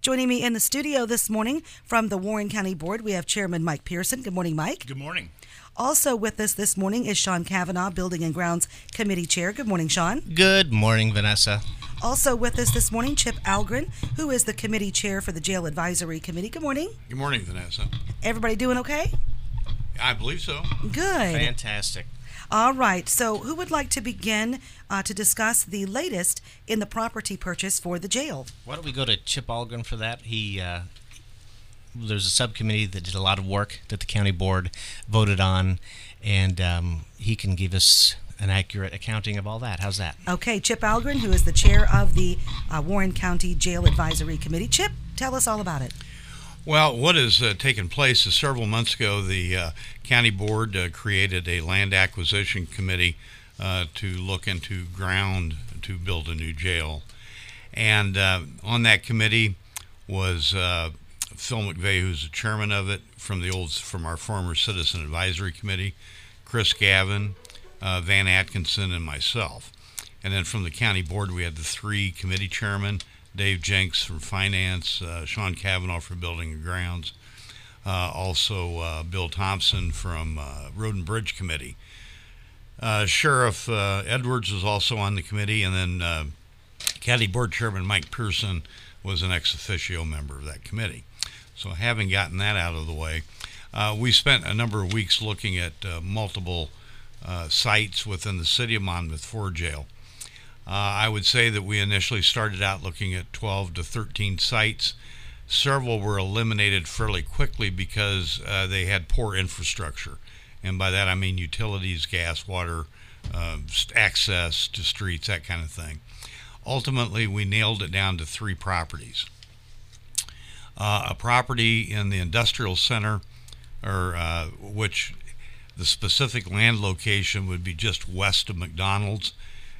Joining me in the studio this morning from the Warren County Board, we have Chairman Mike Pearson. Good morning, Mike. Good morning. Also with us this morning is Sean Kavanaugh, Building and Grounds Committee Chair. Good morning, Sean. Good morning, Vanessa. Also with us this morning, Chip Algren, who is the Committee Chair for the Jail Advisory Committee. Good morning. Good morning, Vanessa. Everybody doing okay? I believe so. Good. Fantastic. All right, so who would like to begin to discuss the latest in the property purchase for the jail? Why don't we go to Chip Algren for that? There's a subcommittee that did a lot of work that the county board voted on, and he can give us an accurate accounting of all that. How's that? Okay, Chip Algren, who is the chair of the Warren County Jail Advisory Committee. Chip, tell us all about it. Well, what has taken place is several months ago, the county board created a land acquisition committee to look into ground to build a new jail. And on that committee was Phil McVeigh, who's the chairman of it, from our former Citizen Advisory Committee, Chris Gavin, Van Atkinson, and myself. And then from the county board, we had the three committee chairmen, Dave Jenks from Finance, Sean Kavanaugh from Building and Grounds, also Bill Thompson from Road and Bridge Committee. Sheriff Edwards was also on the committee, and then County Board Chairman Mike Pearson was an ex officio member of that committee. So having gotten that out of the way, we spent a number of weeks looking at multiple sites within the city of Monmouth for jail. I would say that we initially started out looking at 12 to 13 sites. Several were eliminated fairly quickly because they had poor infrastructure. And by that I mean utilities, gas, water, access to streets, that kind of thing. Ultimately, we nailed it down to three properties. A property in the industrial center, or which the specific land location would be just west of McDonald's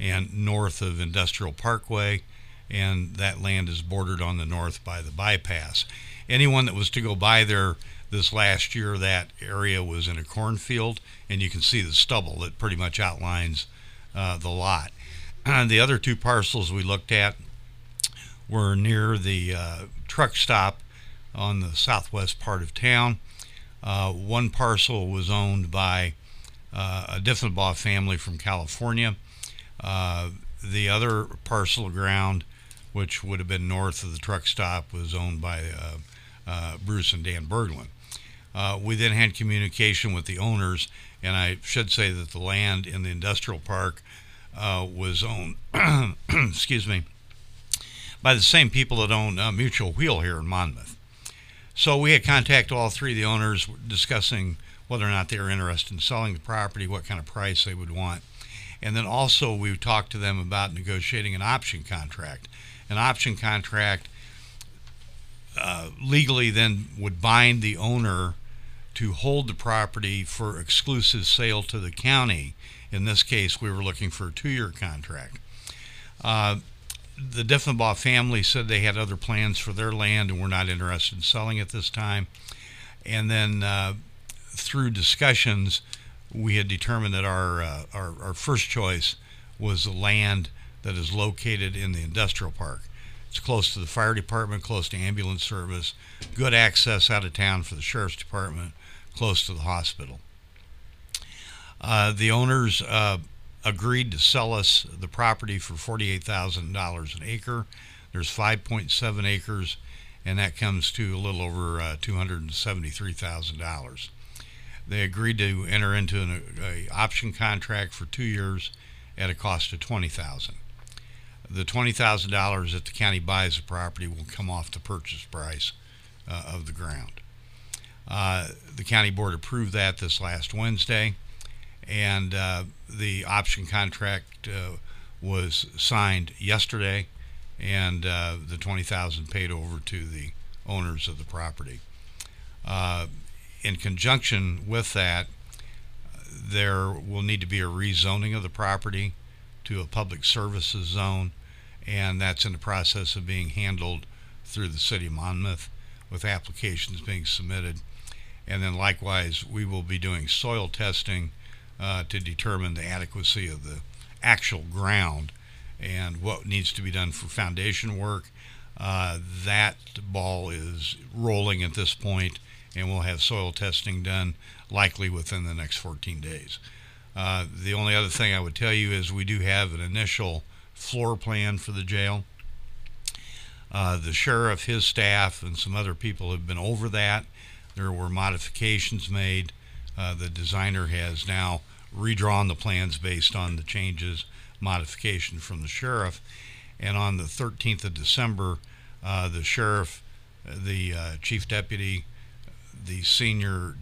and north of Industrial Parkway, and that land is bordered on the north by the bypass. Anyone that was to go by there this last year, that area was in a cornfield, and you can see the stubble that pretty much outlines the lot. The other two parcels we looked at were near the truck stop on the southwest part of town. One parcel was owned by a Diffenbaugh family from California. The other parcel of ground, which would have been north of the truck stop, was owned by Bruce and Dan Berglund. We then had communication with the owners, and I should say that the land in the industrial park was owned excuse me, by the same people that own Mutual Wheel here in Monmouth. So we had contact all three of the owners discussing whether or not they were interested in selling the property, what kind of price they would want. And then also we talked to them about negotiating an option contract. An option contract legally then would bind the owner to hold the property for exclusive sale to the county. In this case, we were looking for a 2-year contract. The Diffenbaugh family said they had other plans for their land and were not interested in selling at this time. And then through discussions, we had determined that our first choice was the land that is located in the industrial park. It's close to the fire department, close to ambulance service, good access out of town for the sheriff's department, close to the hospital. The owners agreed to sell us the property for $48,000 an acre. There's 5.7 acres, and that comes to a little over $273,000. They agreed to enter into an option contract for 2 years at a cost of $20,000. The $20,000 that the county buys the property will come off the purchase price of the ground. The county board approved that this last Wednesday, and the option contract was signed yesterday, and the $20,000 paid over to the owners of the property. In conjunction with that, there will need to be a rezoning of the property to a public services zone, and that's in the process of being handled through the city of Monmouth, with applications being submitted. And then likewise, we will be doing soil testing to determine the adequacy of the actual ground and what needs to be done for foundation work, That ball is rolling at this point, and we'll have soil testing done likely within the next 14 days. The only other thing I would tell you is we do have an initial floor plan for the jail. The sheriff, his staff, and some other people have been over that. There were modifications made. The designer has now redrawn the plans based on the changes, modification from the sheriff. And on the 13th of December, the sheriff, the chief deputy, the senior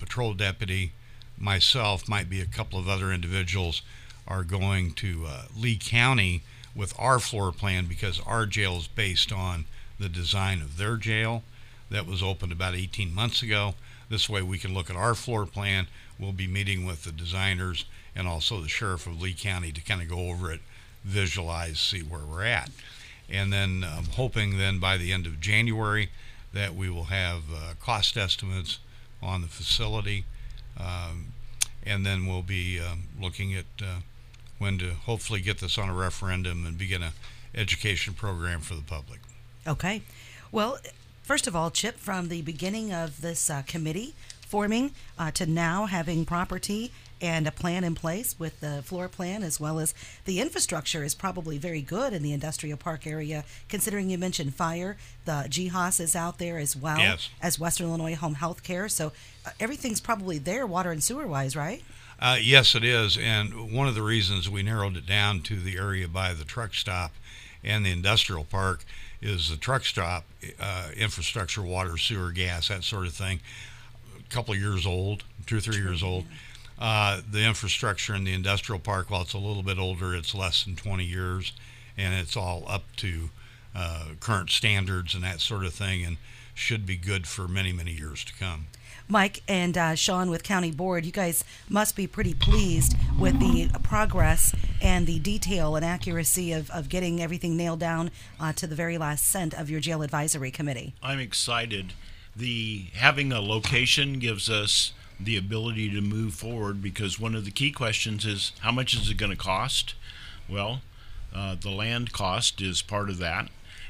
patrol deputy, myself, might be a couple of other individuals, are going to Lee County with our floor plan, because our jail is based on the design of their jail that was opened about 18 months ago. This way we can look at our floor plan. We'll be meeting with the designers and also the sheriff of Lee County to kind of go over it, visualize, see where we're at. And then I'm hoping then by the end of January that we will have cost estimates on the facility. And then we'll be looking at when to hopefully get this on a referendum and begin an education program for the public. Okay. Well, first of all, Chip, from the beginning of this committee forming to now having property and a plan in place with the floor plan as well as the infrastructure is probably very good in the industrial park area, considering you mentioned fire. The GHOS is out there as well, yes, as Western Illinois Home Health Care. So everything's probably there water and sewer-wise, right? Yes, it is. And one of the reasons we narrowed it down to the area by the truck stop and the industrial park is the truck stop infrastructure, water, sewer, gas, that sort of thing, a couple of years old, 2 or 3 years old. The infrastructure in the industrial park, while it's a little bit older, it's less than 20 years, and it's all up to current standards and that sort of thing, and should be good for many, many years to come. Mike and Sean with County Board, you guys must be pretty pleased with the progress and the detail and accuracy of getting everything nailed down to the very last cent of your Jail Advisory Committee. I'm excited. Having a location gives us the ability to move forward, because one of the key questions is how much is it going to cost? Well, the land cost is part of that,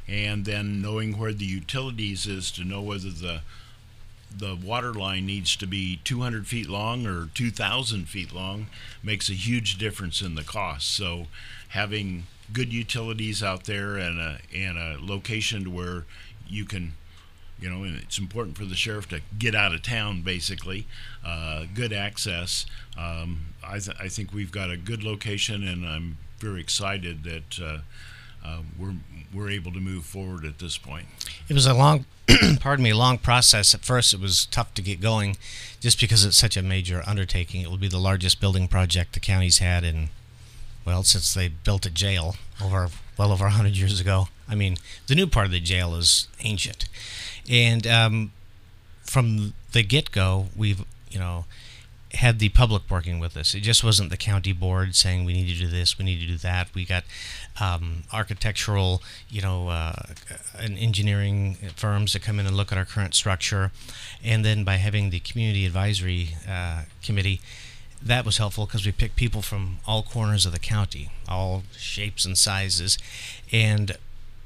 and then knowing where the utilities is to know whether the water line needs to be 200 feet long or 2,000 feet long makes a huge difference in the cost. So having good utilities out there and a location to where you can, you know, and it's important for the sheriff to get out of town, basically, good access. I think we've got a good location, and I'm very excited that we're able to move forward at this point. It was a long, long process. At first, it was tough to get going just because it's such a major undertaking. It will be the largest building project the county's had in, well, since they built a jail well over 100 years ago. I mean, the new part of the jail is ancient. And from the get-go, we've, you know, had the public working with us. It just wasn't the county board saying we need to do this, we need to do that. We got architectural, you know, and engineering firms to come in and look at our current structure. And then by having the community advisory committee, that was helpful because we picked people from all corners of the county, all shapes and sizes, and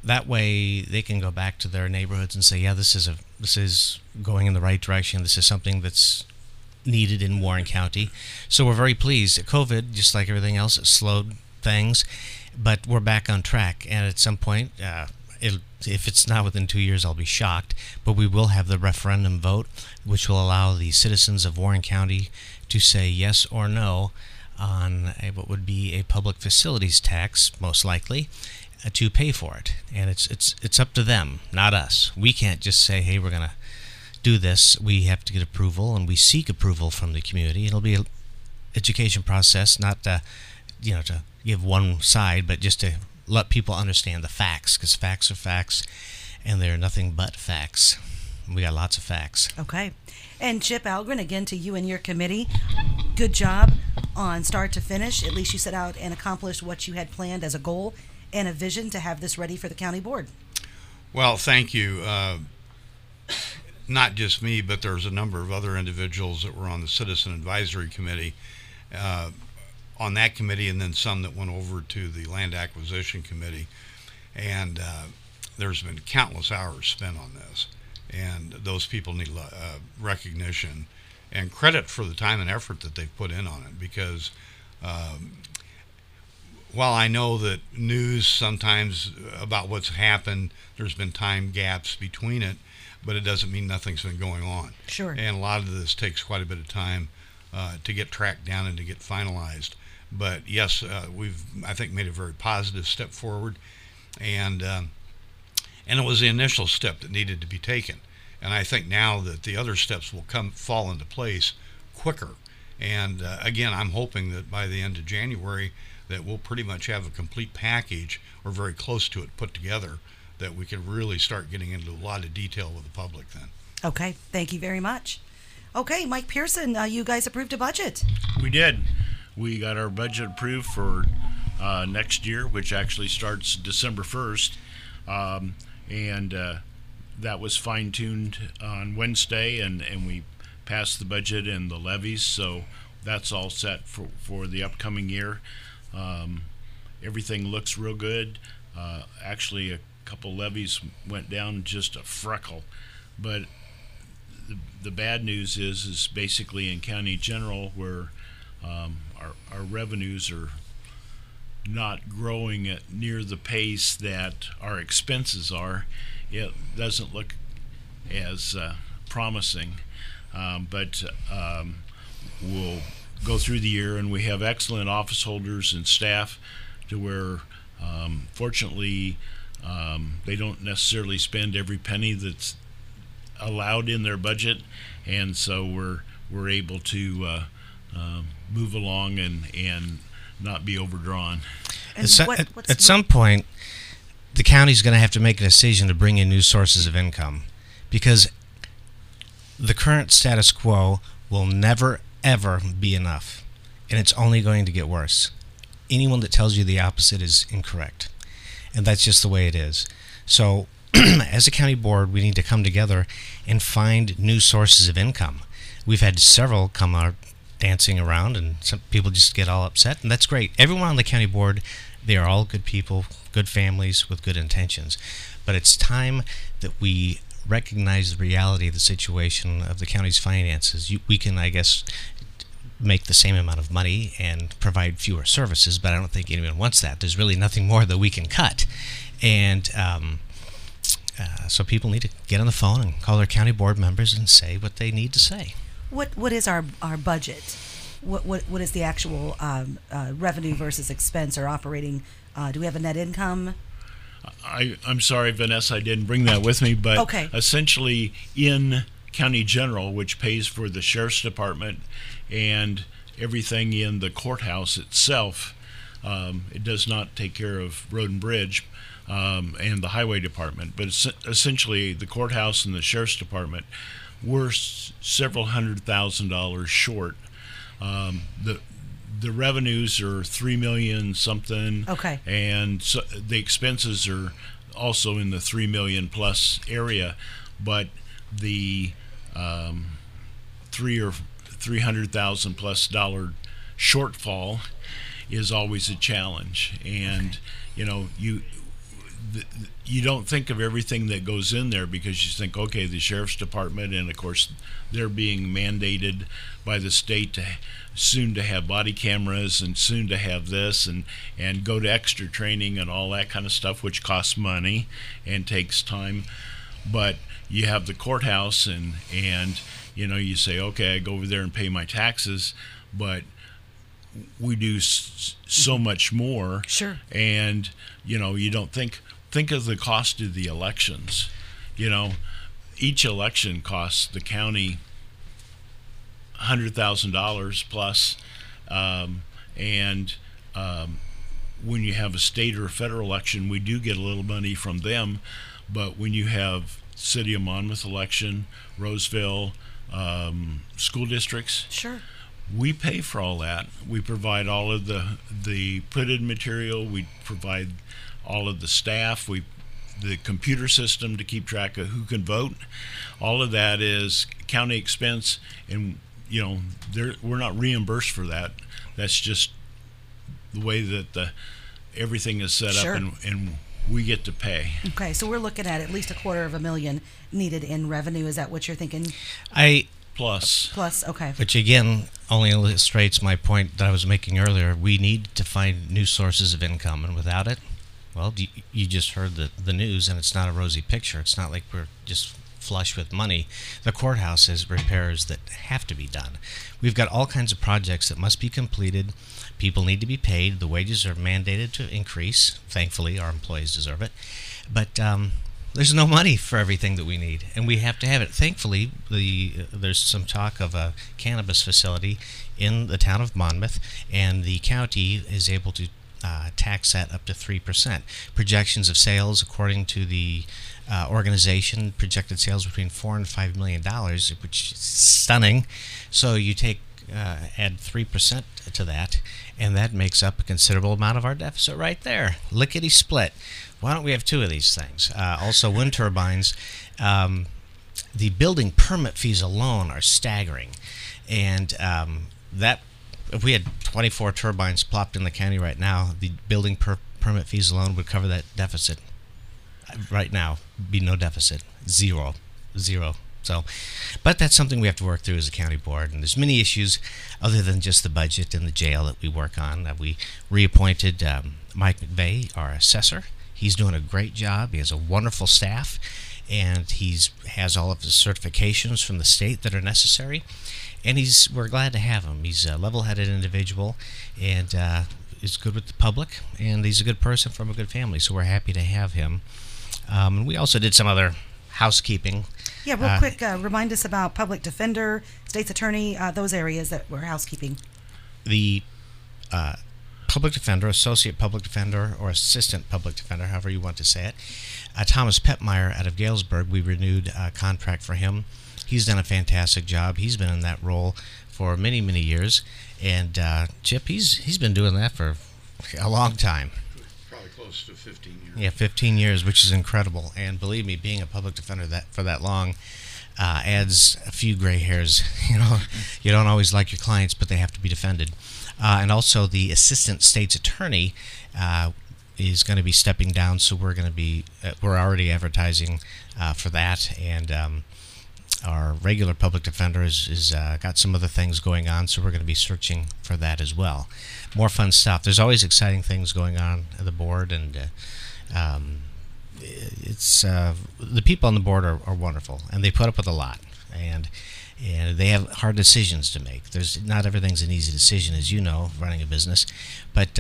that way they can go back to their neighborhoods and say, yeah, this is going in the right direction. This is something that's needed in Warren County. So we're very pleased. COVID, just like everything else, it slowed things, but we're back on track. And at some point, if it's not within 2 years, I'll be shocked, but we will have the referendum vote, which will allow the citizens of Warren County to say yes or no on what would be a public facilities tax, most likely, to pay for it. And it's up to them, not us. We can't just say, hey, we're going to do this. We have to get approval, and we seek approval from the community. It'll be an education process, not to, you know, to give one side, but just to let people understand the facts, because facts are facts, and they're nothing but facts. We got lots of facts. Okay. And Chip Algren, again to you and your committee, good job on start to finish. At least you set out and accomplished what you had planned as a goal and a vision to have this ready for the county board. Well, thank you. Not just me, but there's a number of other individuals that were on the Citizen Advisory Committee, on that committee, and then some that went over to the Land Acquisition Committee. And there's been countless hours spent on this, and those people need recognition and credit for the time and effort that they've put in on it, because while I know that news sometimes about what's happened, there's been time gaps between it, but it doesn't mean nothing's been going on. Sure. And a lot of this takes quite a bit of time to get tracked down and to get finalized. But yes, we've, I think, made a very positive step forward, and it was the initial step that needed to be taken. And I think now that the other steps will fall into place quicker. And again, I'm hoping that by the end of January that we'll pretty much have a complete package, or very close to it, put together, that we can really start getting into a lot of detail with the public then. Okay, thank you very much. Okay, Mike Pearson, you guys approved a budget. We did. We got our budget approved for next year, which actually starts December 1st. That was fine-tuned on Wednesday, and we passed the budget and the levies, so that's all set for the upcoming year. Everything looks real good. Actually, a couple levies went down just a freckle, but the bad news is basically in County General, where our revenues are not growing at near the pace that our expenses are. It doesn't look as promising, but we'll go through the year, and we have excellent office holders and staff, to where fortunately they don't necessarily spend every penny that's allowed in their budget, and so we're able to move along and not be overdrawn. And at some point, the county's going to have to make a decision to bring in new sources of income, because the current status quo will never, ever be enough, and it's only going to get worse. Anyone that tells you the opposite is incorrect, and that's just the way it is. So as a county board, we need to come together and find new sources of income. We've had several come out dancing around, and some people just get all upset, and that's great. Everyone on the county board, they are all good people, good families with good intentions, but it's time that we recognize the reality of the situation of the county's finances. We can, I guess, make the same amount of money and provide fewer services, but I don't think anyone wants that. There's really nothing more that we can cut, and so people need to get on the phone and call their county board members and say what they need to say. What is our budget? What is the actual revenue versus expense or operating? Do we have a net income? I'm sorry, Vanessa, I didn't bring that with me, but okay. Essentially in County General, which pays for the Sheriff's Department and everything in the courthouse itself, it does not take care of Road and Bridge and the Highway Department, but it's essentially the courthouse and the Sheriff's Department. We're several $100,000 short. The revenues are $3 million something. Okay. And so the expenses are also in the $3 million plus area, but the $300,000 plus dollar shortfall is always a challenge. And okay. You know, you don't think of everything that goes in there, because you think, okay, the Sheriff's Department, and of course they're being mandated by the state to soon to have body cameras and soon to have this and go to extra training and all that kind of stuff, which costs money and takes time. But you have the courthouse, and you know, you say, okay, I go over there and pay my taxes, but we do so much more. Sure. And you know, you don't think of the cost of the elections. You know, each election costs the county $100,000 plus, when you have a state or a federal election, we do get a little money from them. But when you have City of Monmouth election, Roseville, school districts, sure, we pay for all that. We provide all of the printed material. We provide all of the staff. The computer system to keep track of who can vote. All of that is county expense, and you know, we're not reimbursed for that. That's just the way that everything is set sure. up and we get to pay. Okay, so we're looking at least $250,000 needed in revenue. Is that what you're thinking? Plus, okay. Which again only illustrates my point that I was making earlier. We need to find new sources of income, and without it, well, you just heard the news, and it's not a rosy picture. It's not like we're just flush with money. The courthouse has repairs that have to be done. We've got all kinds of projects that must be completed. People need to be paid. The wages are mandated to increase. Thankfully, our employees deserve it. But there's no money for everything that we need, and we have to have it. Thankfully, there's some talk of a cannabis facility in the town of Monmouth, and the county is able to tax that up to 3%. Projections of sales, according to the organization, projected sales between $4 and $5 million, which is stunning. So you add 3% to that, and that makes up a considerable amount of our deficit right there. Lickety split. Why don't we have two of these things? Also, wind turbines. The building permit fees alone are staggering, and that. If we had 24 turbines plopped in the county right now, the building permit fees alone would cover that deficit. Right now, be no deficit. Zero. So, but that's something we have to work through as a county board. And there's many issues other than just the budget and the jail that we work on. We reappointed Mike McVeigh, our assessor. He's doing a great job. He has a wonderful staff, and has all of the certifications from the state that are necessary. And we're glad to have him. He's a level-headed individual, and is good with the public, and he's a good person from a good family, so we're happy to have him. And we also did some other housekeeping. Yeah, real quick, remind us about public defender, state's attorney, those areas that were housekeeping. The public defender, associate public defender, or assistant public defender, however you want to say it, Thomas Pettmeyer out of Galesburg, we renewed a contract for him. He's done a fantastic job. He's been in that role for many, many years. And Chip, he's been doing that for a long time. Probably close to 15 years. Yeah, 15 years, which is incredible. And believe me, being a public defender for that long adds a few gray hairs. You know, you don't always like your clients, but they have to be defended. And also the assistant state's attorney is going to be stepping down, so we're already advertising for that. And our regular public defender is got some other things going on, so we're going to be searching for that as well. More fun stuff. There's always exciting things going on at the board, and the people on the board are wonderful, and they put up with a lot, and they have hard decisions to make. There's not everything's an easy decision, as you know, running a business, but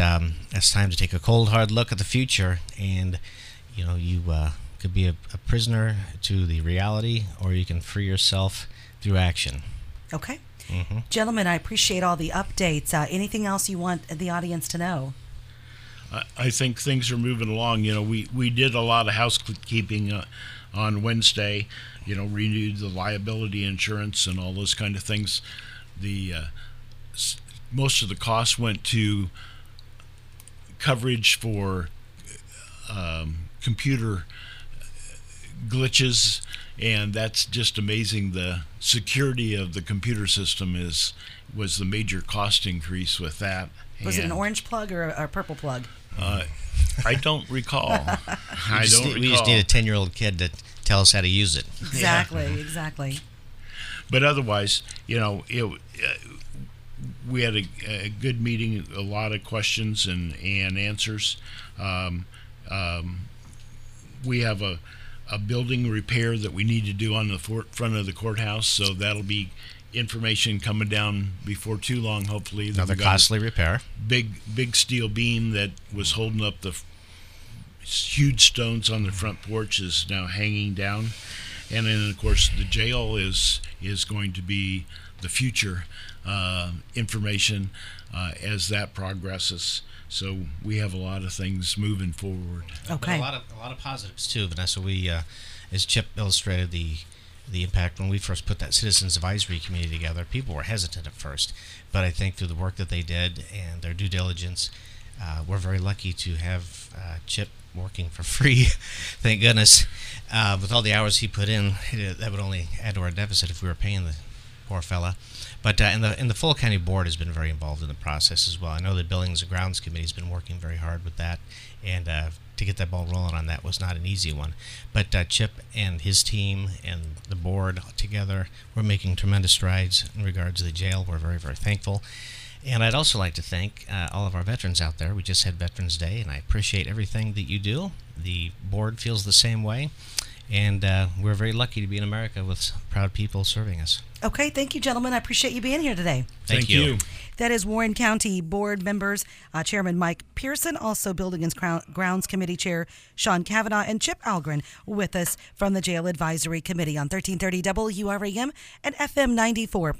it's time to take a cold, hard look at the future, and you know could be a prisoner to the reality, or you can free yourself through action. Okay. Mm-hmm. Gentlemen, I appreciate all the updates. Anything else you want the audience to know? I think things are moving along. You know, we did a lot of housekeeping on Wednesday, you know, renewed the liability insurance and all those kind of things. Most of the costs went to coverage for computer glitches, and that's just amazing. The security of the computer system was the major cost increase with that. Was it an orange plug or a purple plug? I don't recall. We just need a 10-year-old kid to tell us how to use it. Exactly, yeah. Exactly. But otherwise, you know, we had a good meeting, a lot of questions and answers. We have a building repair that we need to do on the front of the courthouse, so that'll be information coming down before too long, hopefully. Another costly repair. Big steel beam that was holding up the huge stones on the front porch is now hanging down. And then, of course, the jail is going to be the future information as that progresses. So we have a lot of things moving forward. Okay. But a lot of positives too, Vanessa. We, as Chip illustrated, the impact when we first put that Citizens Advisory Committee together, people were hesitant at first, but I think through the work that they did and their due diligence, we're very lucky to have Chip working for free. Thank goodness. With all the hours he put in, that would only add to our deficit if we were paying the poor fella. But and the Full County Board has been very involved in the process as well. I know the Buildings and Grounds Committee has been working very hard with that, and to get that ball rolling on that was not an easy one. But Chip and his team and the board together, we're making tremendous strides in regards to the jail. We're very, very thankful. And I'd also like to thank all of our veterans out there. We just had Veterans Day, and I appreciate everything that you do. The board feels the same way. And we're very lucky to be in America with proud people serving us. Okay, thank you, gentlemen. I appreciate you being here today. Thank you. That is Warren County Board members, Chairman Mike Pearson, also Building and Grounds Committee Chair Sean Kavanaugh, and Chip Algren with us from the Jail Advisory Committee on 1330 WREM and FM 94.